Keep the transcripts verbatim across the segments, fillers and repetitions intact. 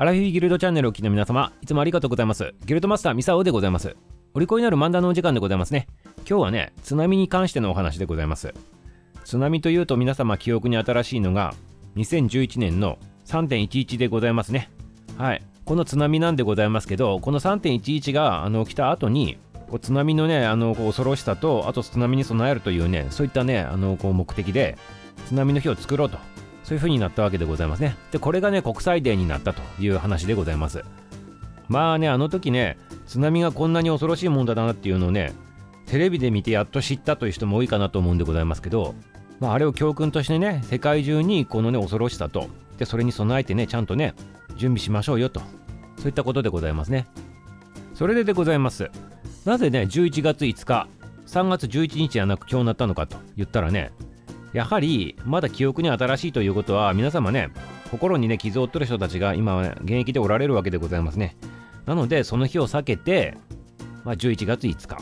アラフィフギルドチャンネルを聞きの皆様、いつもありがとうございます。ギルドマスターミサオでございます。お利口になる漫談のお時間でございますね。今日はね、津波に関してのお話でございます。津波というと皆様記憶に新しいのがにせんじゅういちねんの さんてんいちいち でございますね。はい、この津波なんでございますけど、この さんてんいちいち があの起きた後に津波のね、あのこう恐ろしさと、あと津波に備えるというね、そういったね、あのこう目的で津波の日を作ろうと、そういう風になったわけでございますね。でこれがね、国際デーになったという話でございます。まあね、あの時ね、津波がこんなに恐ろしいもんだなっていうのをね、テレビで見てやっと知ったという人も多いかなと思うんでございますけど、まあ、あれを教訓としてね、世界中にこのね、恐ろしさと、でそれに備えてね、ちゃんとね、準備しましょうよと、そういったことでございますね。それででございます。なぜね、じゅういちがついつか、さんがつじゅういちにちじゃなく今日なったのかと言ったらね、やはりまだ記憶に新しいということは、皆様ね、心にね、傷を負ってる人たちが今は、ね、現役でおられるわけでございますね。なのでその日を避けて、まあ、じゅういちがついつか、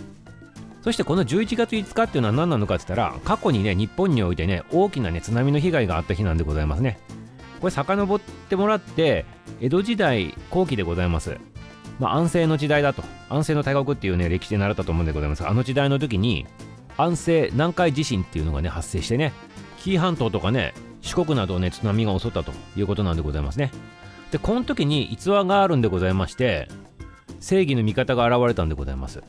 そしてこのじゅういちがついつかっていうのは何なのかって言ったら、過去にね、日本においてね、大きなね、津波の被害があった日なんでございますね。これ遡ってもらって、江戸時代後期でございます。まあ、安政の時代だと、安政の大国っていうね、歴史で習ったと思うんでございますが、あの時代の時に安政南海地震っていうのがね、発生してね、紀伊半島とかね、四国などをね、津波が襲ったということなんでございますね。でこの時に逸話があるんでございまして、正義の味方が現れたんでございます。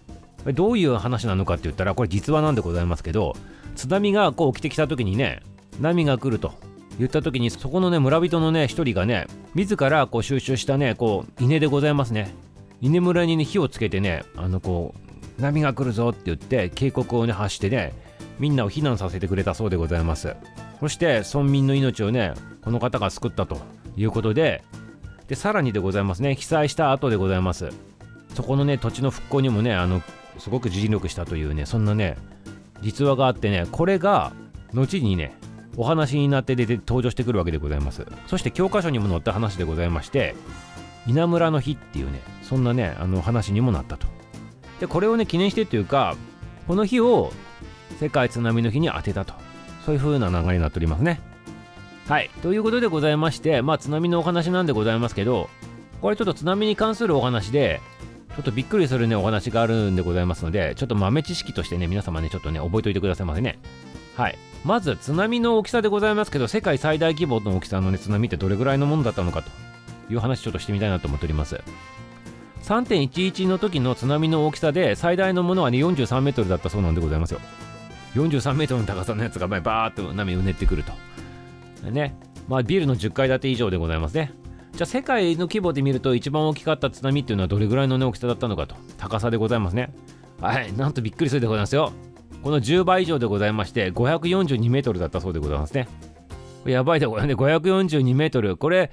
どういう話なのかって言ったら、これ実話なんでございますけど、津波がこう起きてきた時にね、波が来ると言った時に、そこのね、村人のね、一人がね、自らこう収集したね、こう稲でございますね、稲村に、ね、火をつけてね、あのこう波が来るぞって言って警告をね、発してね、みんなを避難させてくれたそうでございます。そして村民の命をね、この方が救ったということで、でさらにでございますね、被災した後でございます、そこのね、土地の復興にもね、あのすごく尽力したというね、そんなね、実話があってね、これが後にね、お話になって出て登場してくるわけでございます。そして教科書にも載った話でございまして、稲村の日っていうね、そんなね、あの話にもなったと。でこれをね、記念してというか、この日を世界津波の日に当てたと、そういう風な流れになっておりますね。はい、ということでございまして、まあ津波のお話なんでございますけど、これちょっと津波に関するお話で、ちょっとびっくりするね、お話があるんでございますので、ちょっと豆知識としてね、皆様ね、ちょっとね、覚えておいてくださいませね。はい、まず津波の大きさでございますけど、世界最大規模の大きさのね、津波ってどれぐらいのものだったのかという話ちょっとしてみたいなと思っております。 さんてんいちいち の時の津波の大きさで、最大のものはね、よんじゅうさんメートルだったそうなんでございますよ。よんじゅうさんメートルの高さのやつがバーッと波うねってくるとね、まあビルのじゅっかいだて以上でございますね。じゃあ世界の規模で見ると、一番大きかった津波っていうのはどれぐらいの、ね、大きさだったのかと、高さでございますね。はい、なんとびっくりするでございますよ。このじゅうばい以上でございまして、ごひゃくよんじゅうにメートルだったそうでございますね。やばいでございますね、ごひゃくよんじゅうにメートル。これ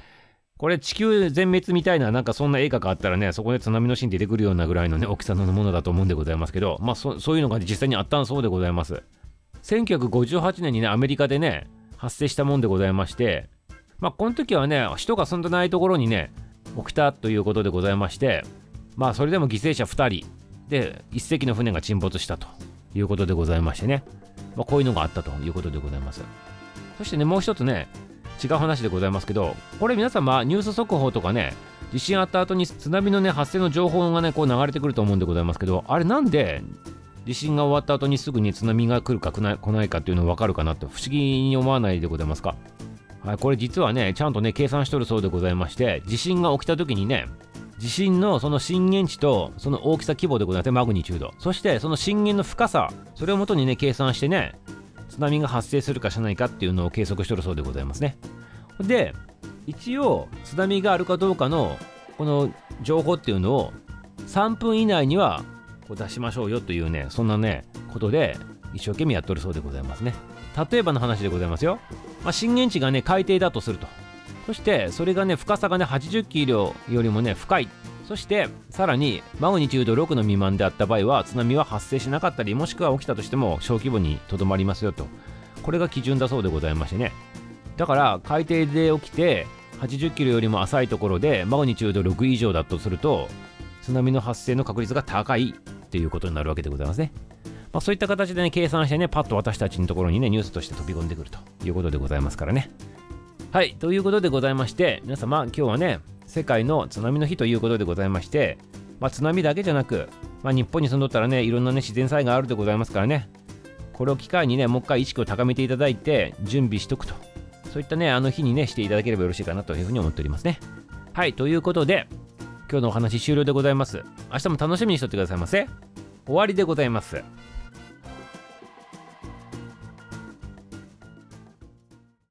これ地球全滅みたいな、なんかそんな映画があったらね、そこで津波のシーン出てくるようなぐらいのね、大きさのものだと思うんでございますけど、まあ そ, そういうのが実際にあったんそうでございます。せんきゅうひゃくごじゅうはちねんにね、アメリカでね、発生したもんでございまして、まあこの時はね、人が住んでないところにね、起きたということでございまして、まあそれでも犠牲者ふたりで、いっせきの船が沈没したということでございましてね、まあこういうのがあったということでございます。そしてね、もう一つね、違う話でございますけど、これ皆様ニュース速報とかね、地震あった後に津波のね、発生の情報がね、こう流れてくると思うんでございますけど、あれなんで地震が終わった後にすぐに津波が来るか来ない、来ないかっていうの分かるかなって不思議に思わないでございますか。はい、これ実はね、ちゃんとね、計算しとるそうでございまして、地震が起きた時にね、地震のその震源地とその大きさ規模でございます、マグニチュード、そしてその震源の深さ、それをもとにね、計算してね、津波が発生するかしないかっていうのを計測してるそうでございますね。で一応津波があるかどうかのこの情報っていうのをさんぷんいないにはこう出しましょうよというね、そんなね、ことで一生懸命やっとるそうでございますね。例えばの話でございますよ、まあ、震源地がね、海底だとすると、そしてそれがね、深さがね、はちじゅっキロよりもね、深い、そしてさらにマグニチュードろくの未満であった場合は、津波は発生しなかったり、もしくは起きたとしても小規模にとどまりますよと、これが基準だそうでございましてね。だから海底で起きてはちじゅっキロよりも浅いところでマグニチュードろく以上だとすると、津波の発生の確率が高いっていうことになるわけでございますね。まあ、そういった形でね、計算してね、パッと私たちのところにね、ニュースとして飛び込んでくるということでございますからね。はい、ということでございまして、皆様今日はね、世界の津波の日ということでございまして、まあ、津波だけじゃなく、まあ、日本に住んどったらね、いろんなね自然災害あるでございますからね、これを機会にねもう一回意識を高めていただいて準備しとくと、そういったねあの日にねしていただければよろしいかなというふうに思っておりますね。はい、ということで今日のお話終了でございます。明日も楽しみにしとってくださいませ。終わりでございます。